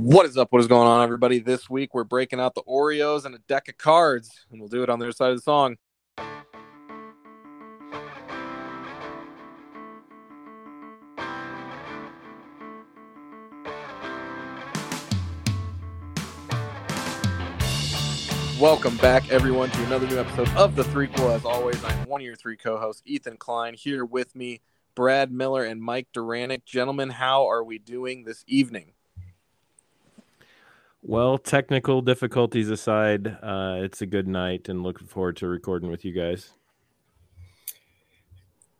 What is up? What is going on, everybody? This week, we're breaking out the Oreos and a deck of cards, and we'll do it on the other side of the song. Welcome back, everyone, to another new episode of The Three Cool. As always, I'm one of your three co-hosts, Ethan Klein, here with me, Brad Miller and Mike Duranik. Gentlemen, how are we doing this evening? Well, technical difficulties aside, it's a good night and looking forward to recording with you guys.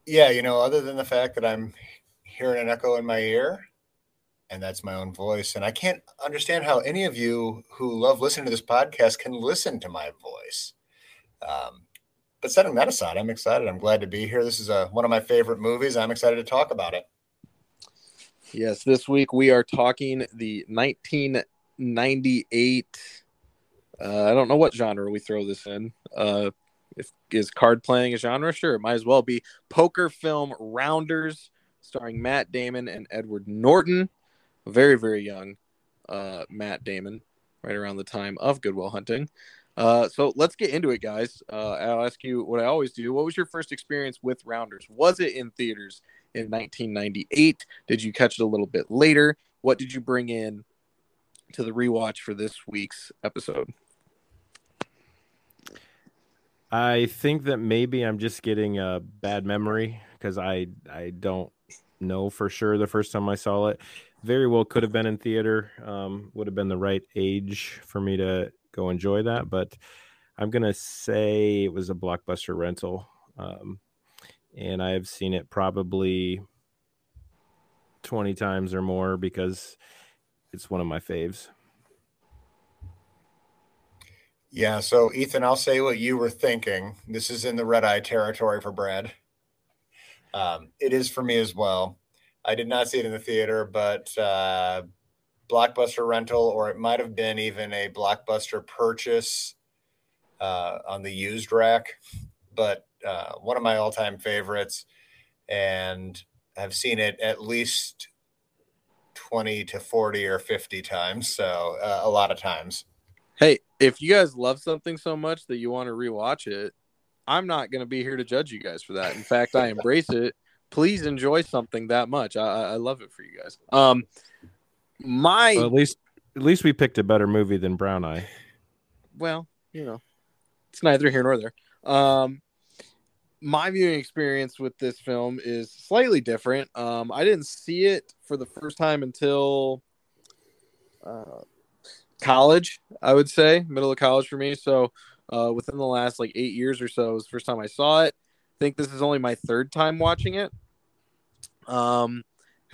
Yeah, you know, other than the fact that I'm hearing an echo in my ear, and that's my own voice, and I can't understand how any of you who love listening to this podcast can listen to my voice. But setting that aside, I'm excited. I'm glad to be here. This is one of my favorite movies. I'm excited to talk about it. Yes, this week we are talking the 1998. I don't know what genre we throw this in. Is card playing a genre? Sure, it might as well be. Poker film Rounders, starring Matt Damon and Edward Norton. Very, very young Matt Damon, right around the time of Good Will Hunting. So let's get into it, guys. I'll ask you what I always do. What was your first experience with Rounders? Was it in theaters in 1998? Did you catch it a little bit later? What did you bring in to the rewatch for this week's episode? I think that maybe I'm just getting a bad memory because I don't know for sure the first time I saw it. Very well could have been in theater. Would have been the right age for me to go enjoy that, but I'm going to say it was a Blockbuster rental. And I've seen it probably 20 times or more because it's one of my faves. Yeah, so Ethan, I'll say what you were thinking. This is in the red-eye territory for Brad. It is for me as well. I did not see it in the theater, but Blockbuster rental, or it might have been even a Blockbuster purchase on the used rack. But one of my all-time favorites, and I've seen it at least 20 to 40 or 50 times, so a lot of times. Hey, if you guys love something so much that you want to rewatch it, I'm not going to be here to judge you guys for that. In fact, I embrace it. Please enjoy something that much. I love it for you guys. Well, at least we picked a better movie than Brown Eye. Well, you know, it's neither here nor there. My viewing experience with this film is slightly different. I didn't see it for the first time until college, I would say, middle of college for me. So within the last 8 years or so was the first time I saw it. I think this is only my third time watching it. Had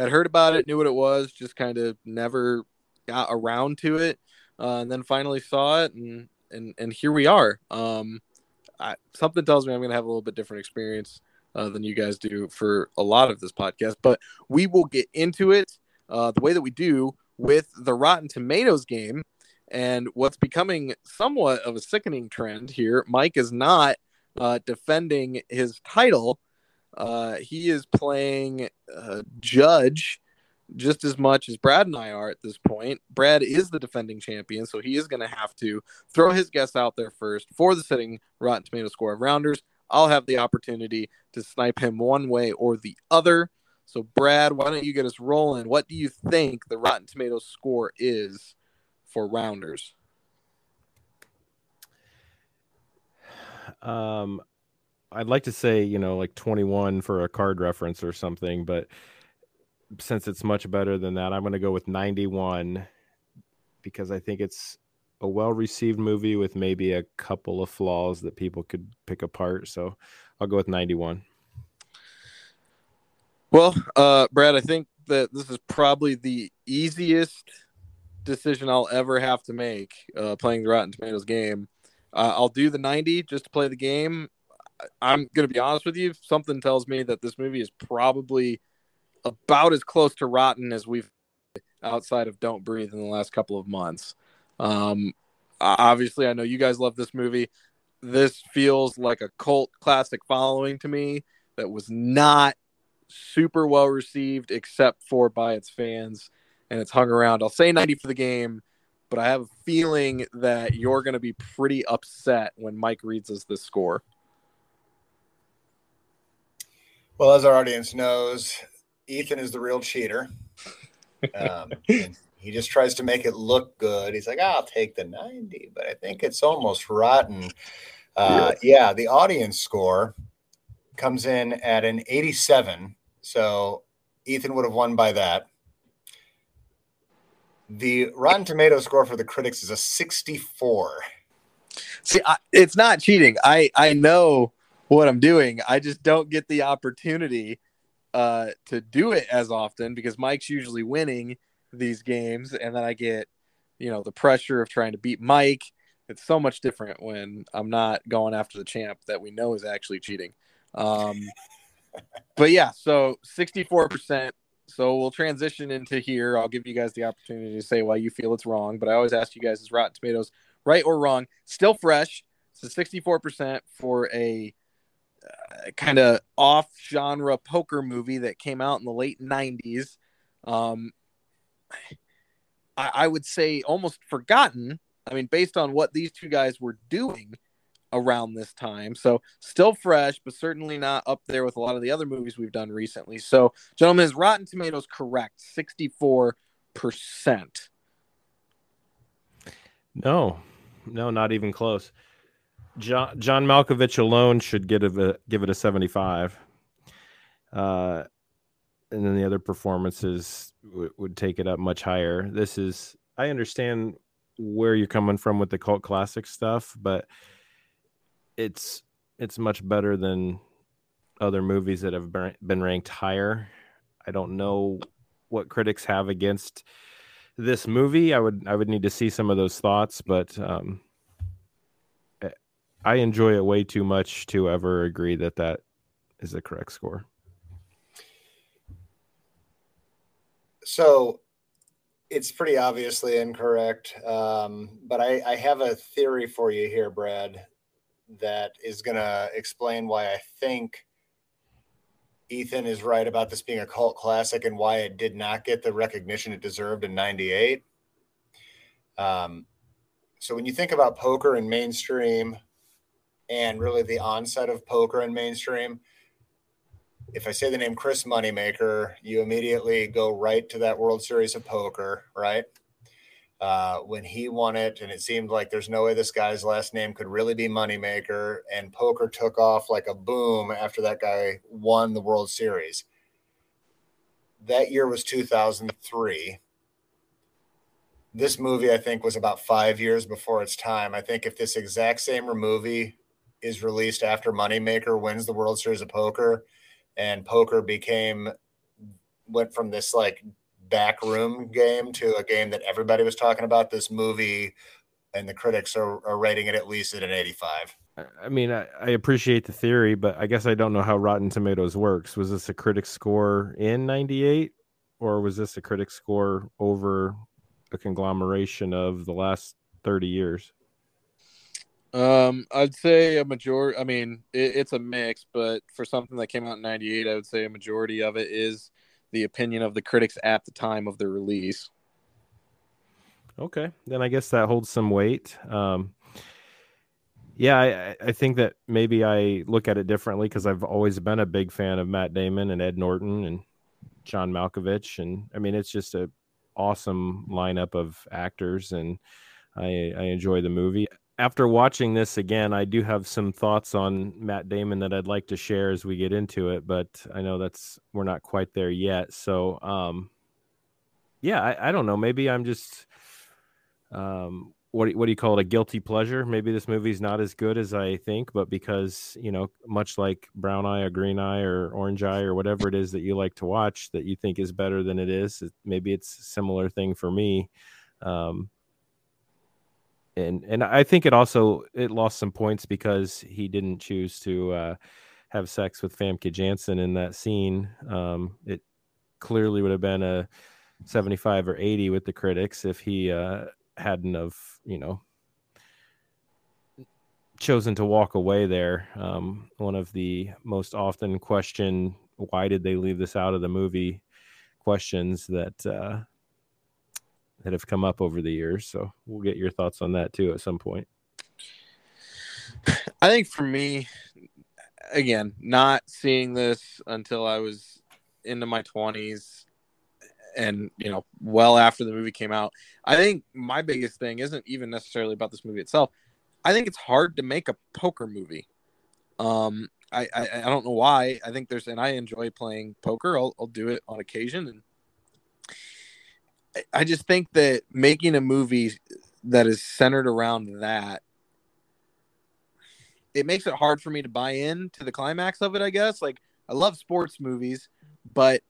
heard about it, knew what it was, just kind of never got around to it. And then finally saw it, and here we are. Something tells me I'm going to have a little bit different experience than you guys do for a lot of this podcast, but we will get into it the way that we do with the Rotten Tomatoes game and what's becoming somewhat of a sickening trend here. Mike is not defending his title. He is playing judge just as much as Brad and I are at this point. Brad is the defending champion, so he is going to have to throw his guess out there first for the sitting Rotten Tomato score of Rounders. I'll have the opportunity to snipe him one way or the other. So, Brad, why don't you get us rolling? What do you think the Rotten Tomato score is for Rounders? I'd like to say, 21 for a card reference or something, but since it's much better than that, I'm going to go with 91 because I think it's a well-received movie with maybe a couple of flaws that people could pick apart. So I'll go with 91. Well, Brad, I think that this is probably the easiest decision I'll ever have to make playing the Rotten Tomatoes game. I'll do the 90 just to play the game. I'm going to be honest with you. Something tells me that this movie is probably about as close to rotten as we've outside of Don't Breathe in the last couple of months. Obviously, I know you guys love this movie. This feels like a cult classic following to me that was not super well received except for by its fans. and it's hung around. I'll say 90 for the game, but I have a feeling that you're going to be pretty upset when Mike reads us this score. Well, as our audience knows, Ethan is the real cheater. And he just tries to make it look good. He's like, I'll take the 90, but I think it's almost rotten. Yeah, the audience score comes in at an 87. So Ethan would have won by that. The Rotten Tomatoes score for the critics is a 64. See, it's not cheating. I know what I'm doing. I just don't get the opportunity to do it as often because Mike's usually winning these games. And then I get, you know, the pressure of trying to beat Mike. It's so much different when I'm not going after the champ that we know is actually cheating. But yeah, so 64%. So we'll transition into here. I'll give you guys the opportunity to say why you feel it's wrong. But I always ask you guys, is Rotten Tomatoes right or wrong? Still fresh. So 64% for a kind of off-genre poker movie that came out in the late 90s. I would say almost forgotten. I mean, based on what these two guys were doing around this time. So still fresh, but certainly not up there with a lot of the other movies we've done recently. So, gentlemen, is Rotten Tomatoes correct? 64%. No, not even close. John Malkovich alone should give it a 75. And then the other performances would take it up much higher. This is, I understand where you're coming from with the cult classic stuff, but it's much better than other movies that have been ranked higher. I don't know what critics have against this movie. I would need to see some of those thoughts, but I enjoy it way too much to ever agree that is the correct score. So it's pretty obviously incorrect, but I have a theory for you here, Brad, that is going to explain why I think Ethan is right about this being a cult classic and why it did not get the recognition it deserved in 98. So when you think about poker and mainstream, and really the onset of poker and mainstream, if I say the name Chris Moneymaker, you immediately go right to that World Series of Poker, right? When he won it, and it seemed like there's no way this guy's last name could really be Moneymaker, and poker took off like a boom after that guy won the World Series. That year was 2003. This movie, I think, was about 5 years before its time. I think if this exact same movie is released after Moneymaker wins the World Series of Poker, and poker went from this like backroom game to a game that everybody was talking about, this movie and the critics are rating it at least at an 85. I mean, I appreciate the theory, but I guess I don't know how Rotten Tomatoes works. Was this a critic score in 98, or was this a critic score over a conglomeration of the last 30 years? I'd say a majority. I mean, it's a mix, but for something that came out in 98, I would say a majority of it is the opinion of the critics at the time of the release. Okay. Then I guess that holds some weight. I think that maybe I look at it differently because I've always been a big fan of Matt Damon and Ed Norton and John Malkovich. And I mean, it's just a awesome lineup of actors, and I enjoy the movie. After watching this again, I do have some thoughts on Matt Damon that I'd like to share as we get into it, but I know we're not quite there yet. So, I don't know. Maybe I'm just, what do you call it? A guilty pleasure. Maybe this movie's not as good as I think, but because, you know, much like Brown Eye or Green Eye or Orange Eye or whatever it is that you like to watch that you think is better than it is, maybe it's a similar thing for me. And I think it lost some points because he didn't choose to have sex with Famke Janssen in that scene. It clearly would have been a 75 or 80 with the critics if he hadn't have, you know, chosen to walk away there. One of the most often questioned, why did they leave this out of the movie, questions that that have come up over the years. So we'll get your thoughts on that too at some point. I think for me, again, not seeing this until I was into my 20s and, you know, well after the movie came out, I think my biggest thing isn't even necessarily about this movie itself. I think it's hard to make a poker movie. I don't know why. I think there's, and I enjoy playing poker. I'll do it on occasion. And I just think that making a movie that is centered around that, it makes it hard for me to buy in to the climax of it, I guess. Like, I love sports movies, but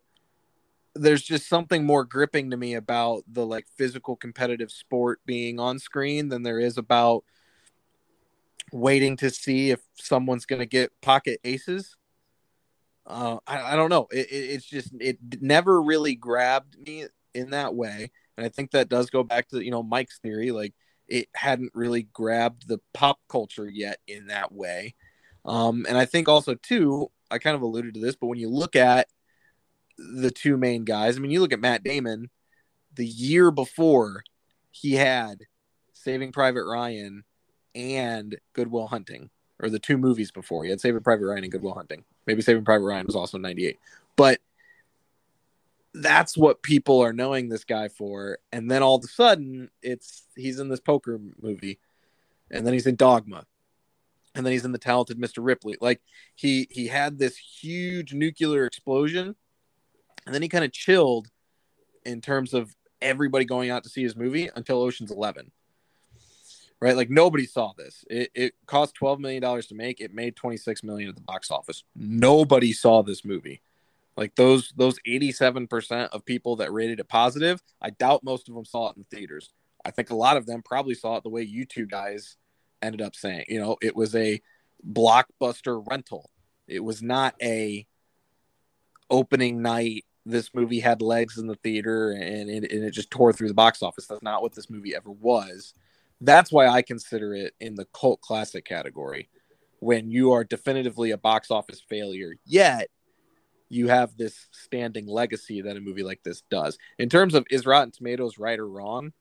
there's just something more gripping to me about the like physical competitive sport being on screen than there is about waiting to see if someone's going to get pocket aces. I don't know. It's just, it never really grabbed me in that way. And I think that does go back to, you know, Mike's theory. Like, it hadn't really grabbed the pop culture yet in that way. And I think also too, I kind of alluded to this, but when you look at the two main guys, I mean, you look at Matt Damon, the year before he had Saving Private Ryan and Good Will Hunting, or the two movies before. He had Saving Private Ryan and Good Will Hunting. Maybe Saving Private Ryan was also 98. But that's what people are knowing this guy for. And then all of a sudden, he's in this poker movie. And then he's in Dogma. And then he's in The Talented Mr. Ripley. Like, he had this huge nuclear explosion. And then he kind of chilled in terms of everybody going out to see his movie until Ocean's 11. Right? Like, nobody saw this. It cost $12 million to make. It made $26 million at the box office. Nobody saw this movie. Like, those 87% of people that rated it positive, I doubt most of them saw it in theaters. I think a lot of them probably saw it the way you two guys ended up saying. You know, it was a blockbuster rental. It was not a opening night, this movie had legs in the theater and it just tore through the box office. That's not what this movie ever was. That's why I consider it in the cult classic category, when you are definitively a box office failure, yet you have this standing legacy that a movie like this does. In terms of is Rotten Tomatoes right or wrong,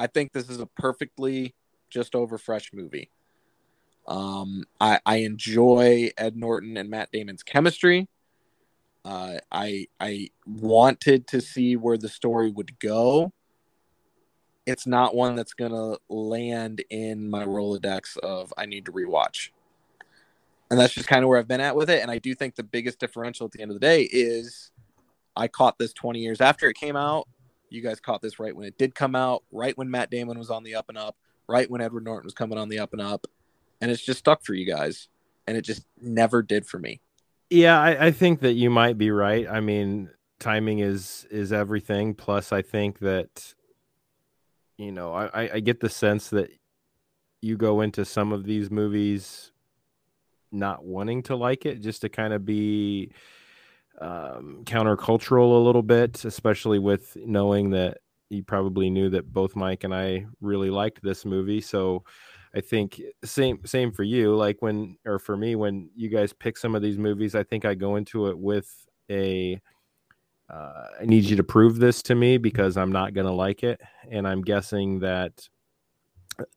I think this is a perfectly just over fresh movie. I enjoy Ed Norton and Matt Damon's chemistry. I wanted to see where the story would go. It's not one that's going to land in my Rolodex of I need to rewatch. And that's just kind of where I've been at with it. And I do think the biggest differential at the end of the day is I caught this 20 years after it came out. You guys caught this right when it did come out, right when Matt Damon was on the up and up, right when Edward Norton was coming on the up and up. And it's just stuck for you guys. And it just never did for me. Yeah, I think that you might be right. I mean, timing is everything. Plus, I think that, you know, I get the sense that you go into some of these movies not wanting to like it, just to kind of be countercultural a little bit, especially with knowing that you probably knew that both Mike and I really liked this movie. So I think same for you, like for me, when you guys pick some of these movies, I think I go into it with I need you to prove this to me because I'm not going to like it. And I'm guessing that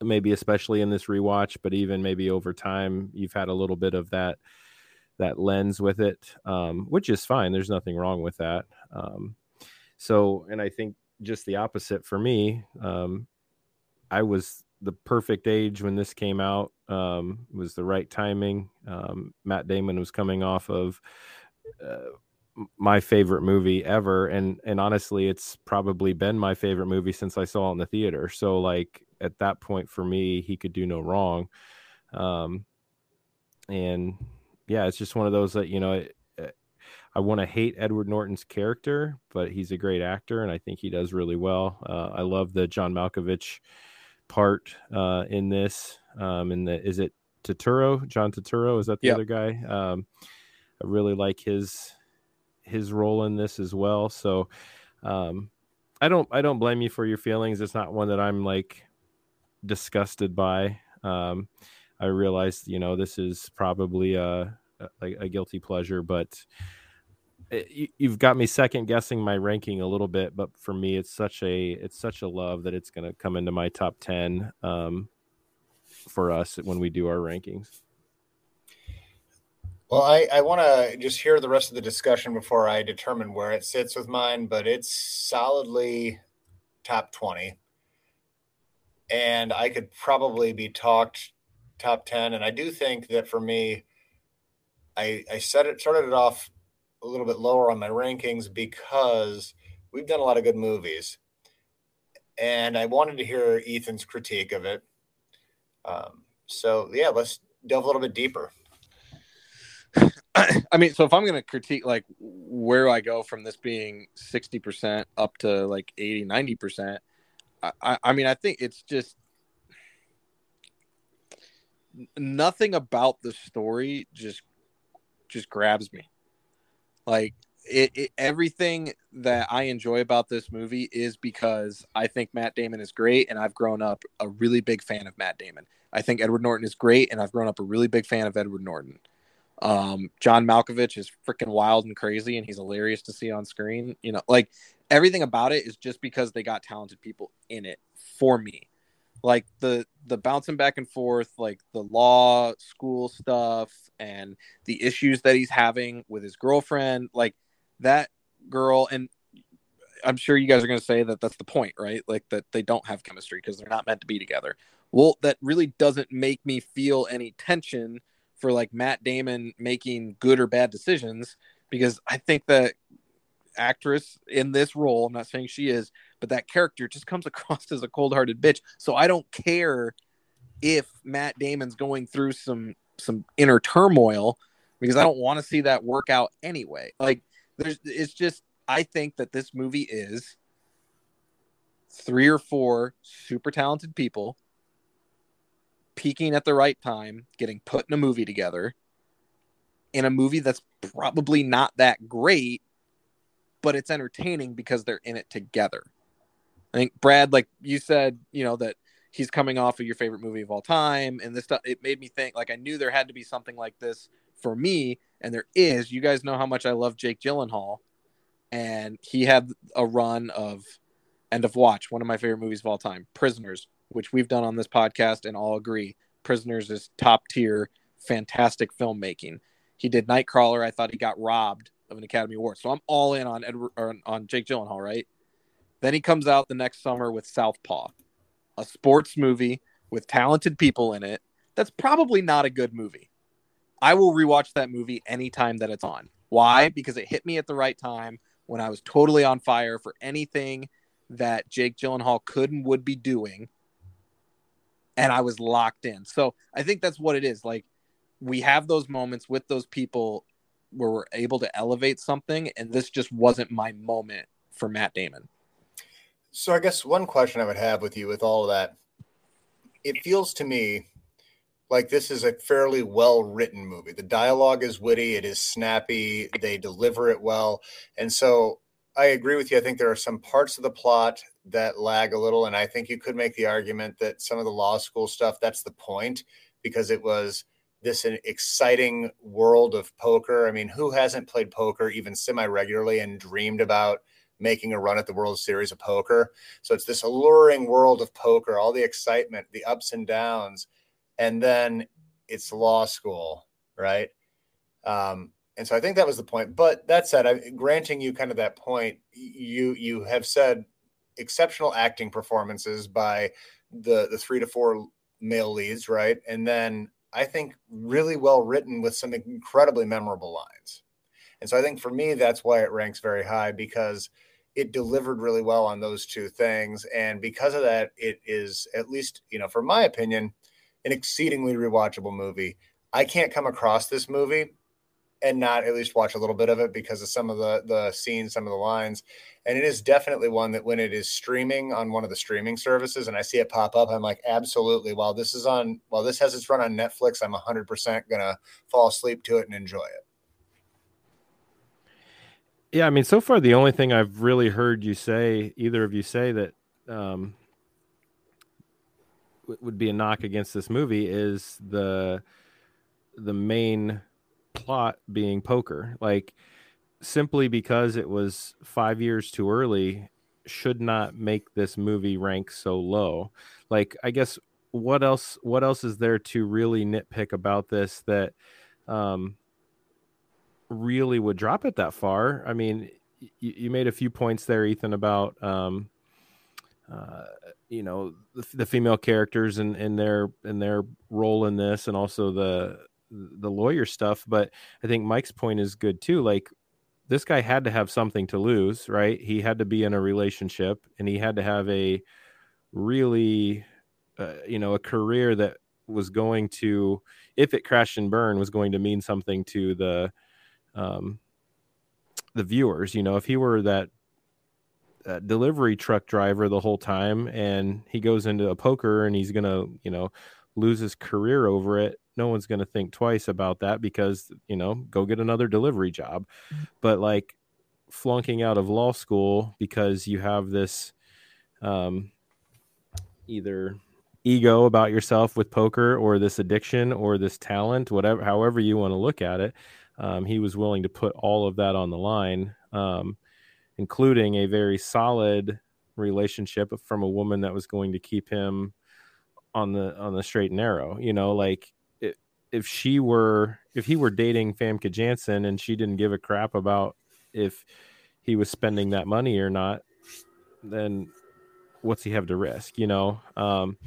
maybe especially in this rewatch, but even maybe over time, you've had a little bit of that lens with it, which is fine. There's nothing wrong with that. And I think just the opposite for me, I was the perfect age when this came out, was the right timing. Matt Damon was coming off of my favorite movie ever. And honestly, it's probably been my favorite movie since I saw it in the theater. So like at that point for me, he could do no wrong. And yeah, it's just one of those that, you know, I want to hate Edward Norton's character, but he's a great actor and I think he does really well. I love the John Malkovich part in this is it Turturro? John Turturro, is that the other guy? I really like his role in this as well. So I don't blame you for your feelings. It's not one that I'm like disgusted by. I realized, you know, this is probably a guilty pleasure, but You've got me second guessing my ranking a little bit, but for me, it's such a love that it's going to come into my top 10 for us when we do our rankings. Well, I want to just hear the rest of the discussion before I determine where it sits with mine, but it's solidly top 20. And I could probably be talked top 10. And I do think that for me, I started it off a little bit lower on my rankings because we've done a lot of good movies. And I wanted to hear Ethan's critique of it. So, yeah, let's delve a little bit deeper. I mean, so if I'm going to critique, like, where I go from this being 60% up to, like, 80, 90%, I mean, I think it's just nothing about the story just grabs me. Like, everything that I enjoy about this movie is because I think Matt Damon is great, and I've grown up a really big fan of Matt Damon. I think Edward Norton is great, and I've grown up a really big fan of Edward Norton. John Malkovich is freaking wild and crazy, and he's hilarious to see on screen. You know, like, everything about it is just because they got talented people in it for me. Like the bouncing back and forth, like the law school stuff and the issues that he's having with his girlfriend, like that girl. And I'm sure you guys are going to say that that's the point, right? Like that they don't have chemistry because they're not meant to be together. Well, that really doesn't make me feel any tension for like Matt Damon making good or bad decisions, because I think that actress in this role, I'm not saying she is, but that character just comes across as a cold-hearted bitch. So I don't care if Matt Damon's going through some inner turmoil, because I don't want to see that work out anyway. Like I think that this movie is 3 or 4 super talented people peaking at the right time, getting put in a movie together, in a movie that's probably not that great, but it's entertaining because they're in it together. I think, Brad, like you said, you know, that he's coming off of your favorite movie of all time. And this stuff, it made me think, like, I knew there had to be something like this for me. And there is. You guys know how much I love Jake Gyllenhaal. And he had a run of End of Watch, one of my favorite movies of all time. Prisoners, which we've done on this podcast and all agree. Prisoners is top tier, fantastic filmmaking. He did Nightcrawler. I thought he got robbed of an Academy Award. So I'm all in on on Jake Gyllenhaal, right? Then he comes out the next summer with Southpaw, a sports movie with talented people in it. That's probably not a good movie. I will rewatch that movie anytime that it's on. Why? Because it hit me at the right time when I was totally on fire for anything that Jake Gyllenhaal could and would be doing. And I was locked in. So I think that's what it is. Like, we have those moments with those people where we're able to elevate something, and this just wasn't my moment for Matt Damon. So I guess one question I would have with you with all of that, it feels to me like this is a fairly well-written movie. The dialogue is witty, it is snappy, they deliver it well. And so I agree with you. I think there are some parts of the plot that lag a little, and I think you could make the argument that some of the law school stuff, that's the point, because it was this exciting world of poker. I mean, who hasn't played poker even semi-regularly and dreamed about making a run at the World Series of Poker? So it's this alluring world of poker, all the excitement, the ups and downs, and then it's law school, right? And so I think that was the point. But that said, granting you kind of that point, you have said exceptional acting performances by the 3 to 4 male leads, right? And then I think really well written with some incredibly memorable lines. And so I think for me, that's why it ranks very high, because it delivered really well on those two things. And because of that, it is, at least, you know, for my opinion, an exceedingly rewatchable movie. I can't come across this movie and not at least watch a little bit of it because of some of the scenes, some of the lines. And it is definitely one that when it is streaming on one of the streaming services and I see it pop up, I'm like, absolutely. While this has its run on Netflix, I'm 100% going to fall asleep to it and enjoy it. Yeah. I mean, so far, the only thing I've really heard you say, either of you say, that would be a knock against this movie is the main plot being poker. Like, simply because it was 5 years too early should not make this movie rank so low. Like, I guess what else is there to really nitpick about this that really would drop it that far? I mean, you made a few points there, Ethan, about you know, the female characters and their role in this, and also the lawyer stuff. But I think Mike's point is good too. Like, this guy had to have something to lose, right? He had to be in a relationship, and he had to have a really, you know, a career that was going to, if it crashed and burned, was going to mean something to the viewers. You know, if he were that delivery truck driver the whole time, and he goes into a poker and he's going to, you know, lose his career over it, no one's going to think twice about that because, you know, go get another delivery job. But like flunking out of law school because you have this either ego about yourself with poker, or this addiction, or this talent, whatever, however you want to look at it. He was willing to put all of that on the line, including a very solid relationship from a woman that was going to keep him on the straight and narrow. You know, like, if he were dating Famke Janssen and she didn't give a crap about if he was spending that money or not, then what's he have to risk, you know? And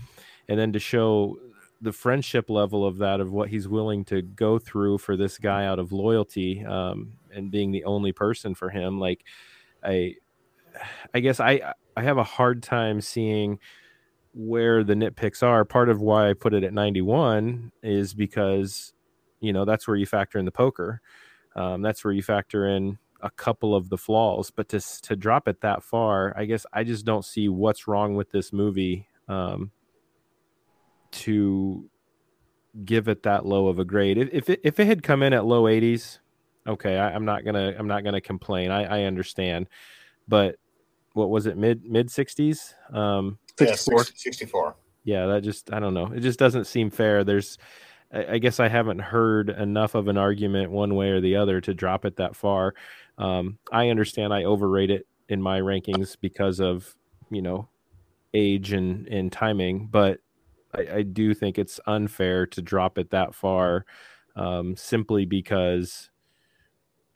then to show the friendship level of that, of what he's willing to go through for this guy out of loyalty, and being the only person for him. Like, I guess I have a hard time seeing where the nitpicks are. Part of why I put it at 91 is because, you know, that's where you factor in the poker. That's where you factor in a couple of the flaws, but to drop it that far, I guess I just don't see what's wrong with this movie, to give it that low of a grade. If it had come in at low 80s, okay, I'm not gonna complain. I understand, but what was it, mid 60s? 64. Yeah, that just, I don't know. It just doesn't seem fair. There's, I guess I haven't heard enough of an argument one way or the other to drop it that far. I understand I overrate it in my rankings because of, you know, age and timing, but I do think it's unfair to drop it that far, simply because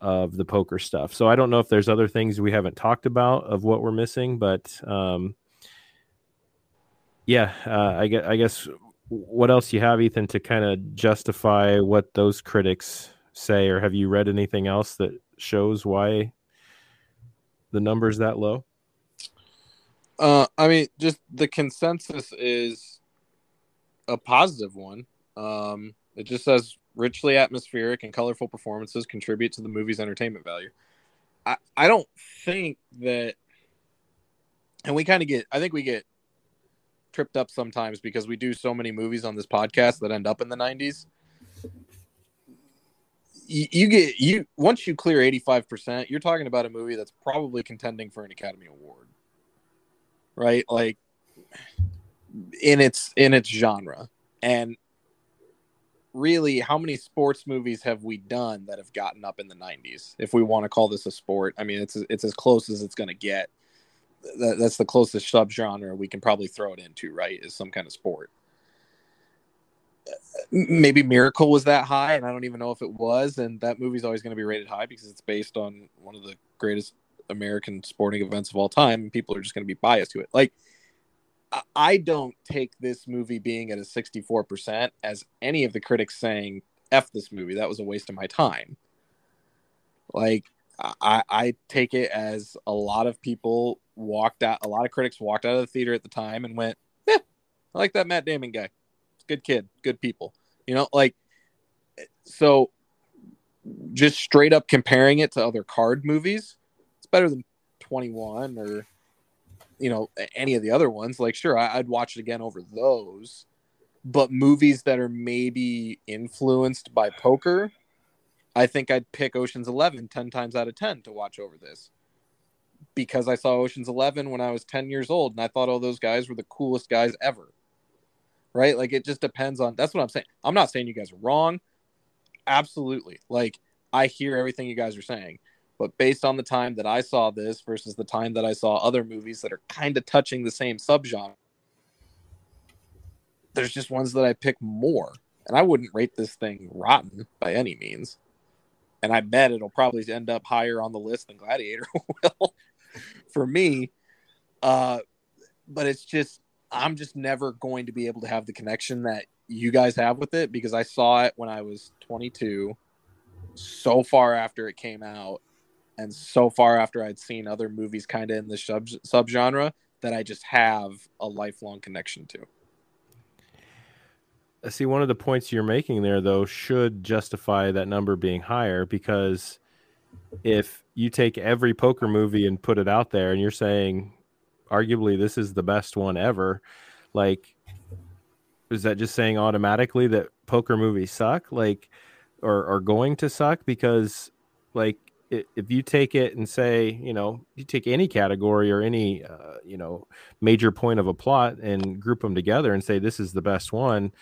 of the poker stuff. So I don't know if there's other things we haven't talked about of what we're missing, but I guess what else you have, Ethan, to kind of justify what those critics say, or have you read anything else that shows why the number's that low? I mean, just the consensus is a positive one. It just says richly atmospheric and colorful performances contribute to the movie's entertainment value. I don't think that, and I think we get tripped up sometimes because we do so many movies on this podcast that end up in the 90s. You once you clear 85%, you're talking about a movie that's probably contending for an Academy Award, right? Like in its genre. And really, how many sports movies have we done that have gotten up in the 90s? If we want to call this a sport, I mean, it's as close as it's going to get. That's the closest subgenre we can probably throw it into, right? Is some kind of sport. Maybe Miracle was that high, and I don't even know if it was. And that movie's always going to be rated high because it's based on one of the greatest American sporting events of all time, and people are just going to be biased to it. Like, I don't take this movie being at a 64% as any of the critics saying, F this movie, that was a waste of my time. Like, I take it as a lot of critics walked out of the theater at the time and went, yeah, I like that Matt Damon guy. Good kid, good people. You know, like, so just straight up comparing it to other card movies, it's better than 21 or, you know, any of the other ones. Like, sure, I'd watch it again over those, but movies that are maybe influenced by poker, I think I'd pick Ocean's 11 10 times out of 10 to watch over this, because I saw Ocean's 11 when I was 10 years old and I thought all those guys were the coolest guys ever, right? Like, it just depends on, that's what I'm saying. I'm not saying you guys are wrong. Absolutely. Like, I hear everything you guys are saying, But based on the time that I saw this versus the time that I saw other movies that are kind of touching the same subgenre, there's just ones that I pick more. And I wouldn't rate this thing rotten by any means. And I bet it'll probably end up higher on the list than Gladiator will for me. But it's just, I'm just never going to be able to have the connection that you guys have with it, because I saw it when I was 22, so far after it came out, and so far after I'd seen other movies kind of in the subgenre that I just have a lifelong connection to. I see one of the points you're making there, though, should justify that number being higher, because if you take every poker movie and put it out there and you're saying, arguably, this is the best one ever, like, is that just saying automatically that poker movies suck, like, or are going to suck? Because, like, if you take it and say, you know, you take any category or any, you know, major point of a plot and group them together and say this is the best one.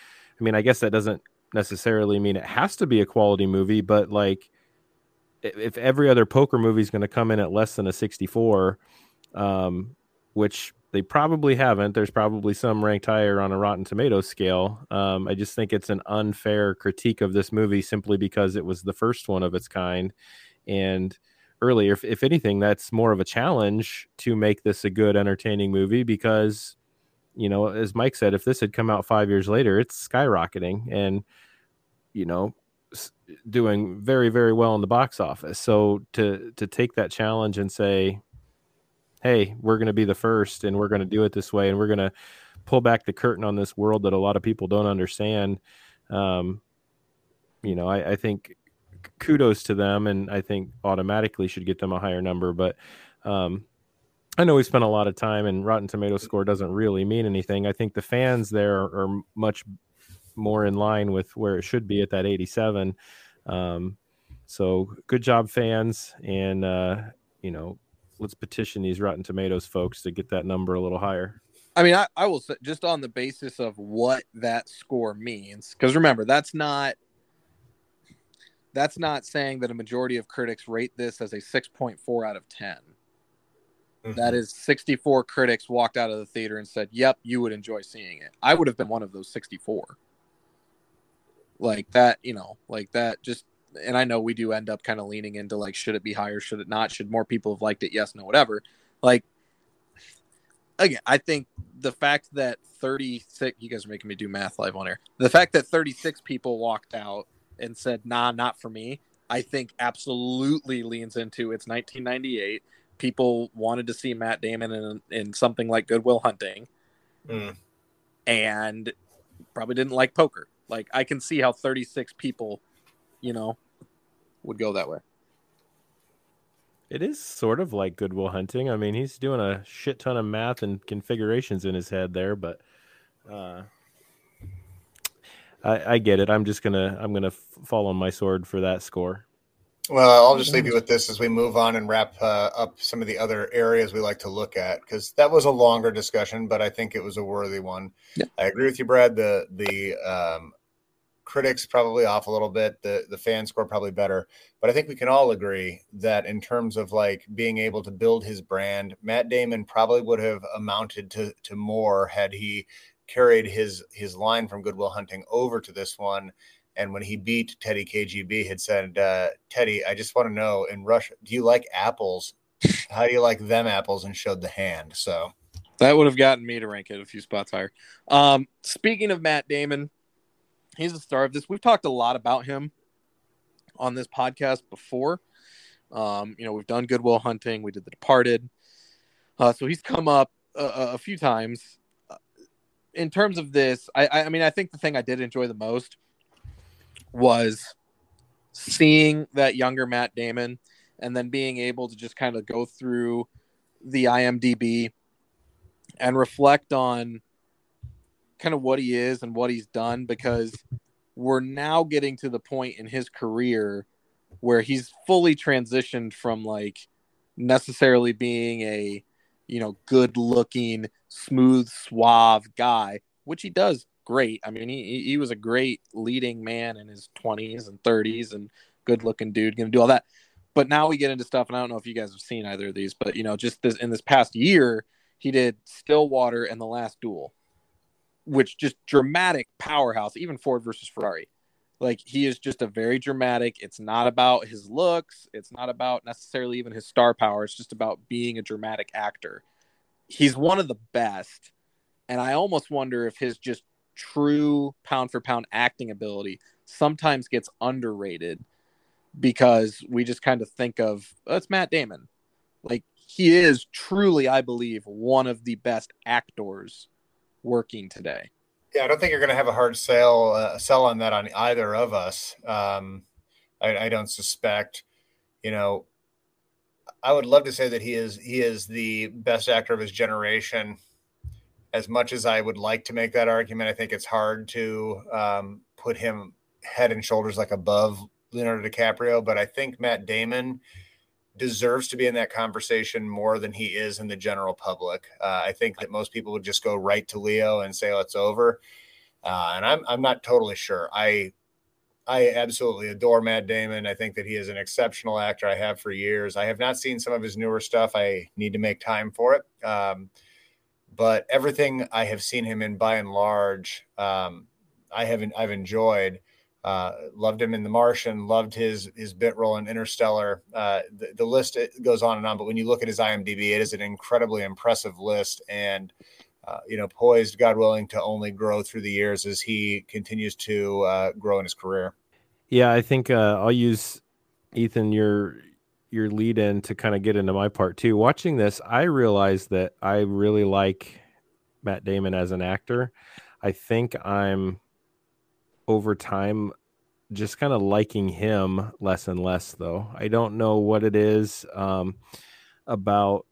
I mean, I guess that doesn't necessarily mean it has to be a quality movie, but like if every other poker movie is going to come in at less than a 64, which they probably haven't, there's probably some ranked higher on a Rotten Tomatoes scale. I just think it's an unfair critique of this movie simply because it was the first one of its kind. And earlier, if anything, that's more of a challenge to make this a good, entertaining movie because, you know, as Mike said, if this had come out 5 years later, it's skyrocketing and, you know, doing very, very well in the box office. So to take that challenge and say, hey, we're going to be the first and we're going to do it this way and we're going to pull back the curtain on this world that a lot of people don't understand, you know, I think kudos to them, and I think automatically should get them a higher number. But I know we spent a lot of time, and Rotten Tomatoes score doesn't really mean anything. I think the fans there are much more in line with where it should be at that 87. So good job, fans, and you know, let's petition these Rotten Tomatoes folks to get that number a little higher. I mean, I will say, just on the basis of what that score means, because remember, that's not saying that a majority of critics rate this as a 6.4 out of 10. Mm-hmm. That is 64 critics walked out of the theater and said, yep, you would enjoy seeing it. I would have been one of those 64. Like that, you know, like that just, and I know we do end up kind of leaning into like, should it be higher? Should it not? Should more people have liked it? Yes, no, whatever. Like, again, I think the fact that 36, you guys are making me do math live on air. The fact that 36 people walked out and said, nah, not for me, I think absolutely leans into it's 1998. People wanted to see Matt Damon in something like Good Will Hunting and probably didn't like poker. Like, I can see how 36 people, you know, would go that way. It is sort of like Good Will Hunting. I mean, he's doing a shit ton of math and configurations in his head there, but I get it. I'm gonna fall on my sword for that score. Well, I'll just leave you with this as we move on and wrap up some of the other areas we like to look at, because that was a longer discussion, but I think it was a worthy one. Yeah. I agree with you, Brad. The critics probably off a little bit. The fan score probably better, but I think we can all agree that in terms of like being able to build his brand, Matt Damon probably would have amounted to more had he carried his line from Good Will Hunting over to this one. And when he beat Teddy KGB, had said, Teddy, I just want to know, in Russia, do you like apples? How do you like them apples? And showed the hand. So that would have gotten me to rank it a few spots higher. Speaking of Matt Damon, he's the star of this. We've talked a lot about him on this podcast before. You know, we've done Good Will Hunting. We did The Departed. So he's come up a few times. In terms of this, I mean, I think the thing I did enjoy the most was seeing that younger Matt Damon and then being able to just kind of go through the IMDb and reflect on kind of what he is and what he's done, because we're now getting to the point in his career where he's fully transitioned from like necessarily being a, you know, good looking, smooth, suave guy, which he does great. I mean, he was a great leading man in his 20s and 30s and good looking dude, going to do all that. But now we get into stuff, and I don't know if you guys have seen either of these, but, you know, just this, in this past year, he did Stillwater and The Last Duel, which just dramatic powerhouse, even Ford versus Ferrari. Like, he is just a very dramatic. It's not about his looks. It's not about necessarily even his star power. It's just about being a dramatic actor. He's one of the best. And I almost wonder if his just true pound for pound acting ability sometimes gets underrated, because we just kind of think of, oh, it's Matt Damon. Like, he is truly, I believe, one of the best actors working today. Yeah, I don't think you're going to have a hard sell on that on either of us. I don't suspect. You know, I would love to say that he is the best actor of his generation. As much as I would like to make that argument, I think it's hard to put him head and shoulders like above Leonardo DiCaprio, but I think Matt Damon deserves to be in that conversation more than he is in the general public. I think that most people would just go right to Leo and say, "Oh, it's over." And I'm not totally sure. I absolutely adore Matt Damon. I think that he is an exceptional actor. I have for years. I have not seen some of his newer stuff. I need to make time for it. But everything I have seen him in, by and large, I've enjoyed. Loved him in The Martian, loved his bit role in Interstellar. The list goes on and on, but when you look at his IMDb, it is an incredibly impressive list, and poised, God willing, to only grow through the years as he continues to grow in his career. Yeah, I think I'll use, Ethan, your lead in to kind of get into my part too. Watching this, I realized that I really like Matt Damon as an actor. I think I'm over time just kind of liking him less and less, though. I don't know what it is about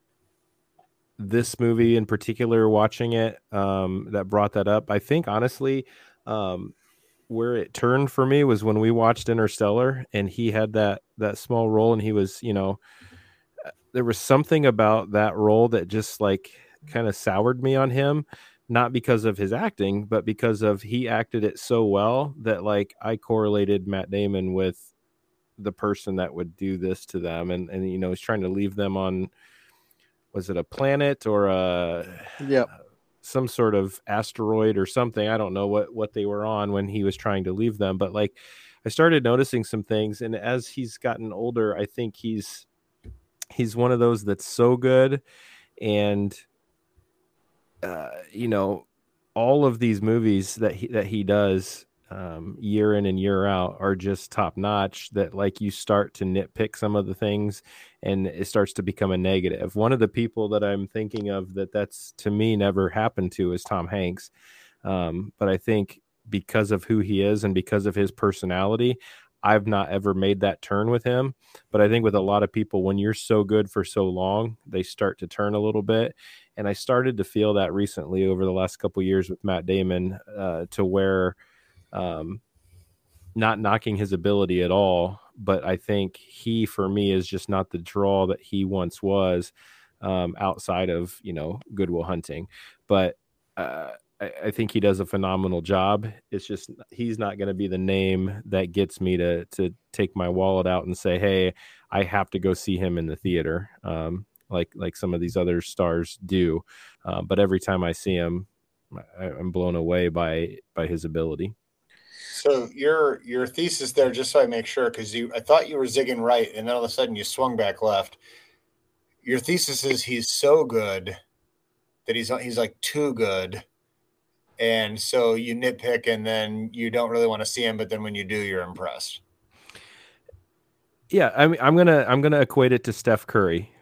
this movie in particular, watching it, that brought that up. I think, honestly, where it turned for me was when we watched Interstellar and he had that small role, and he was, there was something about that role that just like kind of soured me on him. Not because of his acting, but because of he acted it so well that like I correlated Matt Damon with the person that would do this to them. And he's trying to leave them on, was it a planet or some sort of asteroid or something? I don't know what they were on when he was trying to leave them. But like, I started noticing some things, and as he's gotten older, I think he's one of those that's so good. And all of these movies that he does year in and year out are just top notch, that like you start to nitpick some of the things and it starts to become a negative. One of the people that I'm thinking of that's to me never happened to is Tom Hanks. But I think because of who he is and because of his personality, I've not ever made that turn with him. But I think with a lot of people, when you're so good for so long, they start to turn a little bit. And I started to feel that recently over the last couple of years with Matt Damon, to where, not knocking his ability at all, but I think he, for me, is just not the draw that he once was, outside of, Good Will Hunting. But, I think he does a phenomenal job. It's just he's not going to be the name that gets me to take my wallet out and say, "Hey, I have to go see him in the theater," like some of these other stars do. But every time I see him, I'm blown away by his ability. So your thesis there, just so I make sure, because I thought you were zigging right, and then all of a sudden you swung back left. Your thesis is he's so good that he's like too good. And so you nitpick, and then you don't really want to see him, but then when you do, you're impressed. Yeah, I mean, I'm gonna equate it to Steph Curry.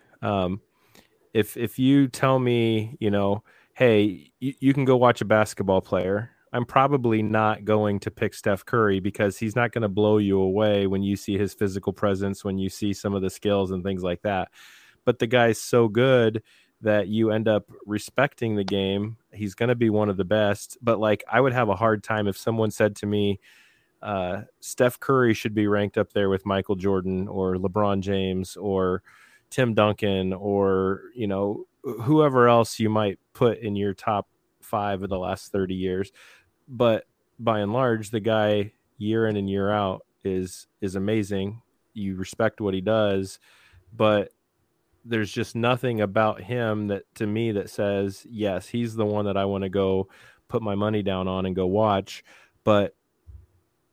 If you tell me, hey, you can go watch a basketball player, I'm probably not going to pick Steph Curry because he's not going to blow you away when you see his physical presence, when you see some of the skills and things like that. But the guy's so good that you end up respecting the game. He's going to be one of the best. But like, I would have a hard time if someone said to me, Steph Curry should be ranked up there with Michael Jordan or LeBron James or Tim Duncan or, whoever else you might put in your top 5 of the last 30 years. But by and large, the guy year in and year out is amazing. you respect what he does, but there's just nothing about him that to me that says, yes, he's the one that I want to go put my money down on and go watch. But,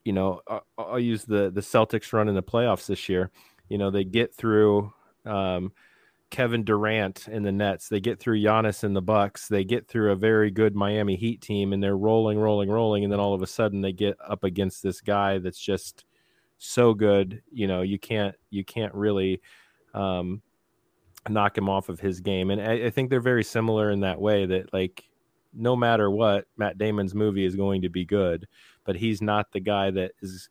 you know, I'll use the Celtics run in the playoffs this year. You know, they get through Kevin Durant in the Nets. They get through Giannis in the Bucks. They get through a very good Miami Heat team, and they're rolling. And then all of a sudden they get up against this guy that's just so good. You know, you can't really knock him off of his game. And I think they're very similar in that way, that like, no matter what, Matt Damon's movie is going to be good, but he's not the guy that is,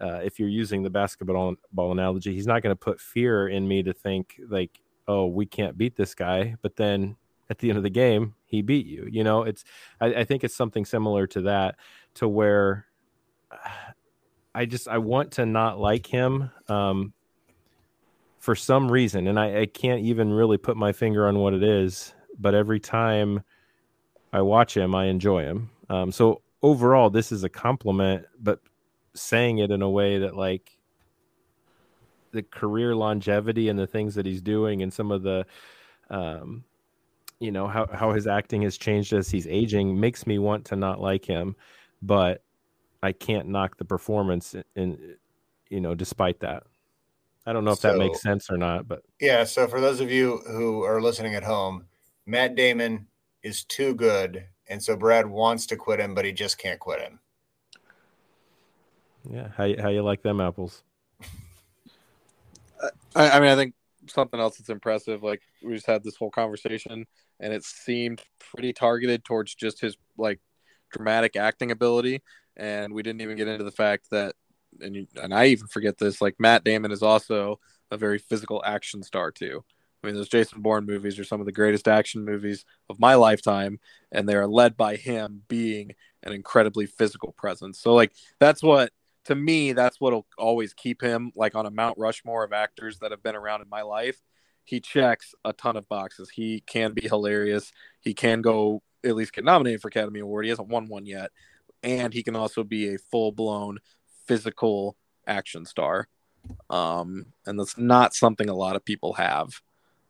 if you're using the basketball ball analogy, he's not going to put fear in me to think like, oh, we can't beat this guy. But then at the end of the game, he beat you. You know, it's, I think it's something similar to that, to where I want to not like him for some reason. And I can't even really put my finger on what it is, but every time I watch him, I enjoy him. So overall, this is a compliment, but saying it in a way that like, the career longevity and the things that he's doing and some of the, you know, how his acting has changed as he's aging makes me want to not like him, but I can't knock the performance in, you know, despite that. I don't know if that makes sense or not, but yeah. So for those of you who are listening at home, Matt Damon is too good. And so Brad wants to quit him, but he just can't quit him. Yeah. How you like them apples? I mean, I think something else that's impressive, like we just had this whole conversation and it seemed pretty targeted towards just his like dramatic acting ability. And we didn't even get into the fact that, and I even forget this, like Matt Damon is also a very physical action star too. I mean, those Jason Bourne movies are some of the greatest action movies of my lifetime, and they are led by him being an incredibly physical presence. So like, that's what, to me, that's what'll always keep him like on a Mount Rushmore of actors that have been around in my life. He checks a ton of boxes. He can be hilarious. He can go at least get nominated for Academy Award. He hasn't won one yet. And he can also be a full blown physical action star. And that's not something a lot of people have,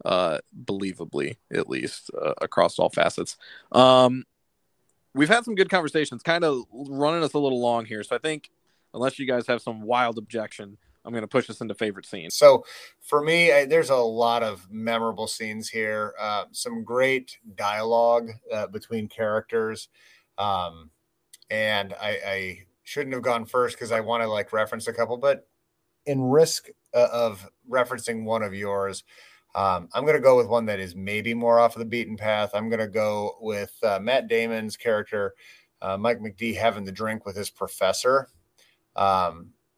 believably, at least across all facets. We've had some good conversations, kind of running us a little long here. So I think, unless you guys have some wild objection, I'm going to push us into favorite scenes. So for me, there's a lot of memorable scenes here. Some great dialogue between characters. And I shouldn't have gone first because I want to like reference a couple, but in risk of referencing one of yours, I'm going to go with one that is maybe more off of the beaten path. I'm going to go with Matt Damon's character, Mike McD, having the drink with his professor.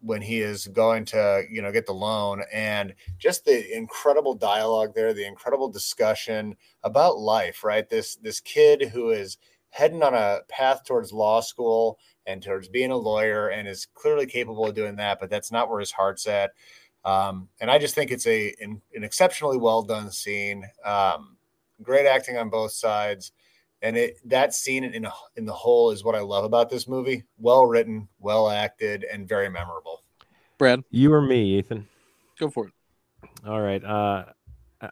When he is going to, you know, get the loan, and just the incredible dialogue there, the incredible discussion about life, right? This kid who is heading on a path towards law school and towards being a lawyer and is clearly capable of doing that, but that's not where his heart's at. And I just think it's an exceptionally well done scene. Great acting on both sides. And that scene in the whole is what I love about this movie. Well written, well acted, and very memorable. Brad, you or me, Ethan? Go for it. All right.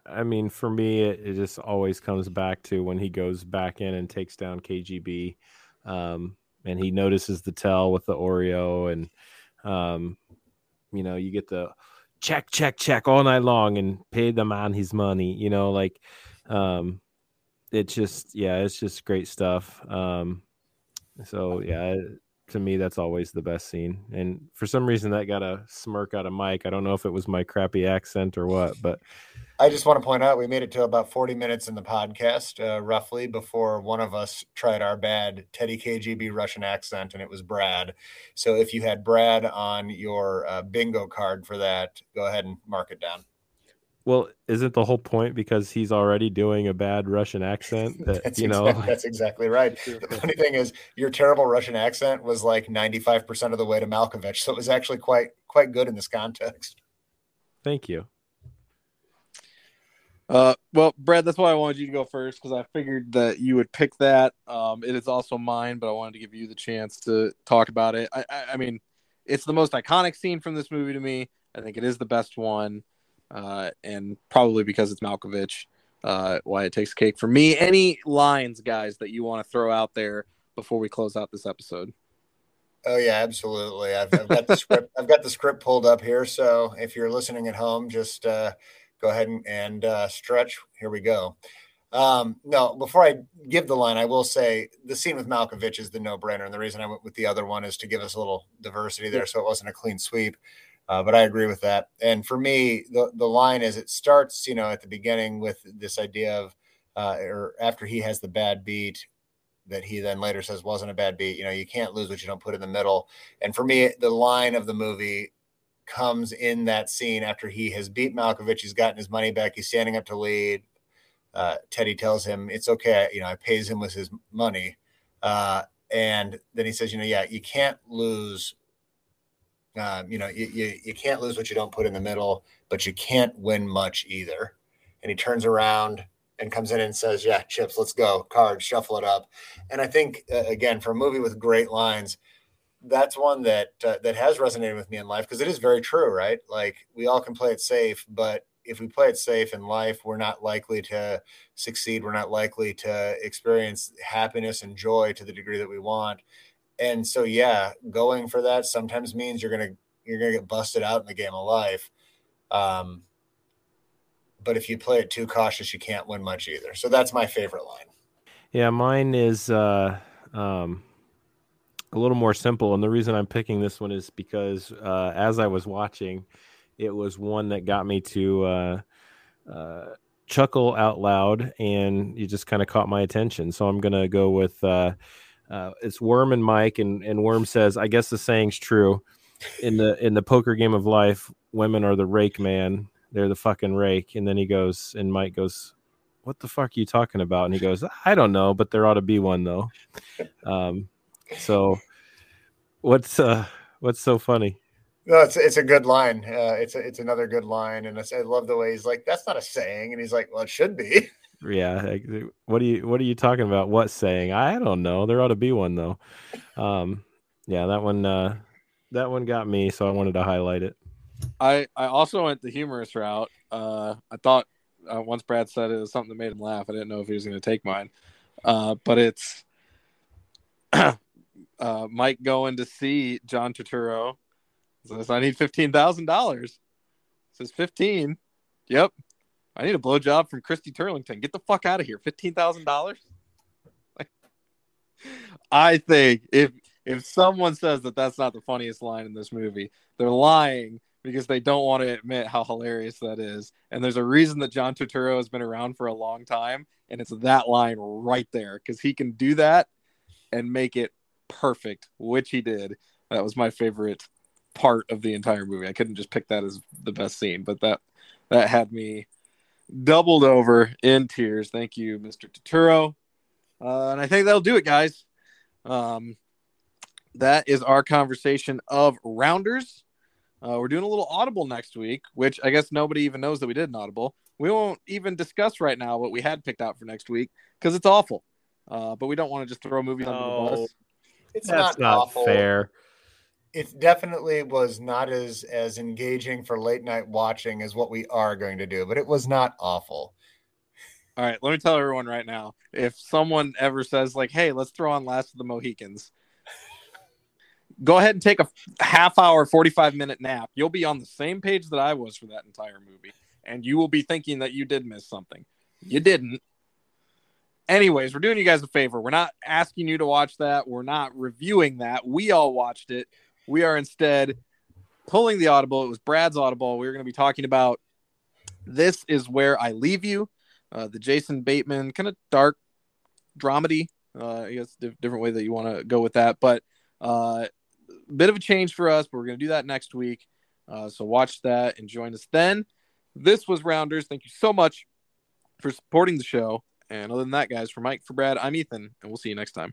I mean, for me, it just always comes back to when he goes back in and takes down KGB, and he notices the tell with the Oreo, and you know, you get the check, check, check all night long, and pay the man his money. You know, like. It's just, yeah, it's just great stuff. So yeah, to me, that's always the best scene. And for some reason that got a smirk out of Mike. I don't know if it was my crappy accent or what, but I just want to point out, we made it to about 40 minutes in the podcast, roughly, before one of us tried our bad Teddy KGB Russian accent, and it was Brad. So if you had Brad on your bingo card for that, go ahead and mark it down. Well, isn't the whole point because he's already doing a bad Russian accent? That, that's exactly right. The funny thing is, your terrible Russian accent was like 95% of the way to Malkovich, so it was actually quite good in this context. Thank you. Well, Brad, that's why I wanted you to go first, because I figured that you would pick that. It is also mine, but I wanted to give you the chance to talk about it. I mean, it's the most iconic scene from this movie to me. I think it is the best one, and probably because it's Malkovich, why it takes cake for me. Any lines, guys, that you want to throw out there before we close out this episode? Oh yeah, absolutely. I've got the script. I've got the script pulled up here. So if you're listening at home, just go ahead and stretch. Here we go. No, before I give the line, I will say the scene with Malkovich is the no-brainer, and the reason I went with the other one is to give us a little diversity there, so it wasn't a clean sweep. But I agree with that. And for me, the line is, it starts, you know, at the beginning with this idea of, or after he has the bad beat that he then later says wasn't a bad beat. You know, you can't lose what you don't put in the middle. And for me, the line of the movie comes in that scene after he has beat Malkovich. He's gotten his money back. He's standing up to lead. Teddy tells him it's okay. You know, I pays him with his money. And then he says, you know, yeah, you can't lose. You know, you can't lose what you don't put in the middle, but you can't win much either. And he turns around and comes in and says, yeah, chips, let's go. Cards, shuffle it up. And I think, again, for a movie with great lines, that's one that has resonated with me in life, because it is very true, right? Like, we all can play it safe, but if we play it safe in life, we're not likely to succeed. We're not likely to experience happiness and joy to the degree that we want. And so, yeah, going for that sometimes means you're gonna get busted out in the game of life. But if you play it too cautious, you can't win much either. So that's my favorite line. Yeah, mine is a little more simple. And the reason I'm picking this one is because as I was watching, it was one that got me to chuckle out loud, and you just kind of caught my attention. So I'm going to go with it's Worm and Mike, and Worm says, I guess the saying's true. In the poker game of life, women are the rake, man. They're the fucking rake. And then he goes, and Mike goes, what the fuck are you talking about? And he goes, I don't know, but there ought to be one, though. So what's so funny? No, it's a good line. It's another good line, and I love the way he's like, that's not a saying, and he's like, well, it should be. Yeah, like, what are you talking about? What saying? I don't know. There ought to be one, though. Yeah, that one got me, so I wanted to highlight it. I also went the humorous route. I thought once Brad said it was something that made him laugh. I didn't know if he was going to take mine, but it's Mike going to see John Turturro. Says, I need $15,000. Says, 15? Yep. I need a blowjob from Christy Turlington. Get the fuck out of here. $15,000? I think if someone says that that's not the funniest line in this movie, they're lying, because they don't want to admit how hilarious that is. And there's a reason that John Turturro has been around for a long time, and it's that line right there, because he can do that and make it perfect, which he did. That was my favorite part of the entire movie. I couldn't just pick that as the best scene, but that had me doubled over in tears. Thank you, Mr. Turturro. And I think that'll do it, guys. That is our conversation of Rounders. We're doing a little audible next week, which I guess nobody even knows that we did an audible. We won't even discuss right now what we had picked out for next week, because it's awful. But we don't want to just throw movies under the bus. That's not fair. It definitely was not as engaging for late night watching as what we are going to do, but it was not awful. All right, let me tell everyone right now, if someone ever says, like, hey, let's throw on Last of the Mohicans, go ahead and take a half hour, 45-minute nap. You'll be on the same page that I was for that entire movie, and you will be thinking that you did miss something. You didn't. Anyways, we're doing you guys a favor. We're not asking you to watch that. We're not reviewing that. We all watched it. We are instead pulling the audible. It was Brad's audible. We're going to be talking about This Is Where I Leave You, the Jason Bateman kind of dark dramedy. I guess different way that you want to go with that, but a bit of a change for us, but we're going to do that next week. So watch that and join us then. This was Rounders. Thank you so much for supporting the show. And other than that, guys, for Mike, for Brad, I'm Ethan, and we'll see you next time.